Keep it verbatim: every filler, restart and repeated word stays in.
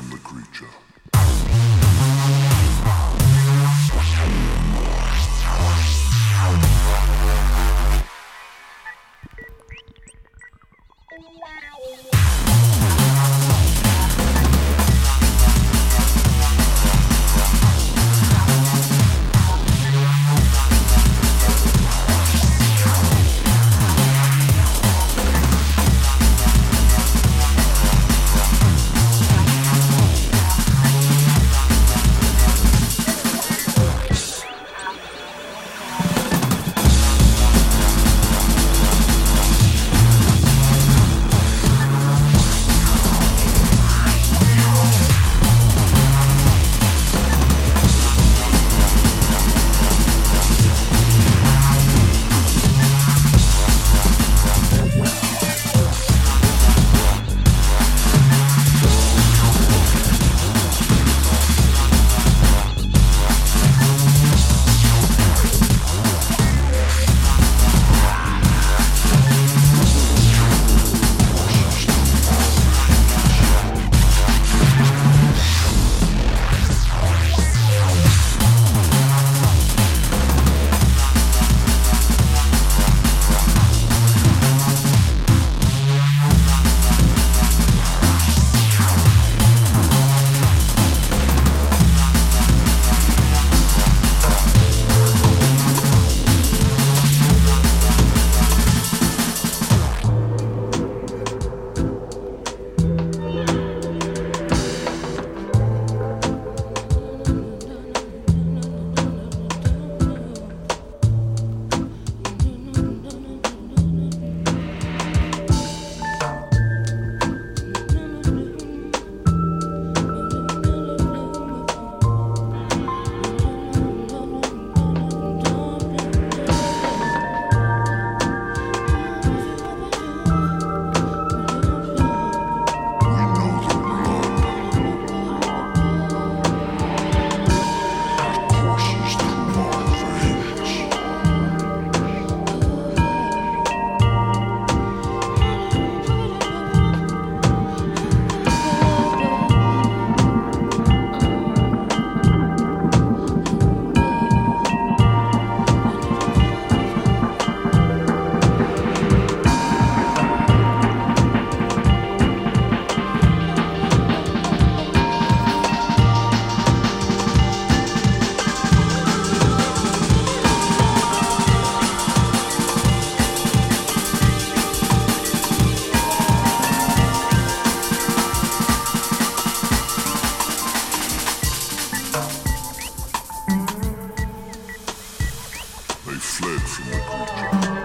from the creature. Fled from the creature.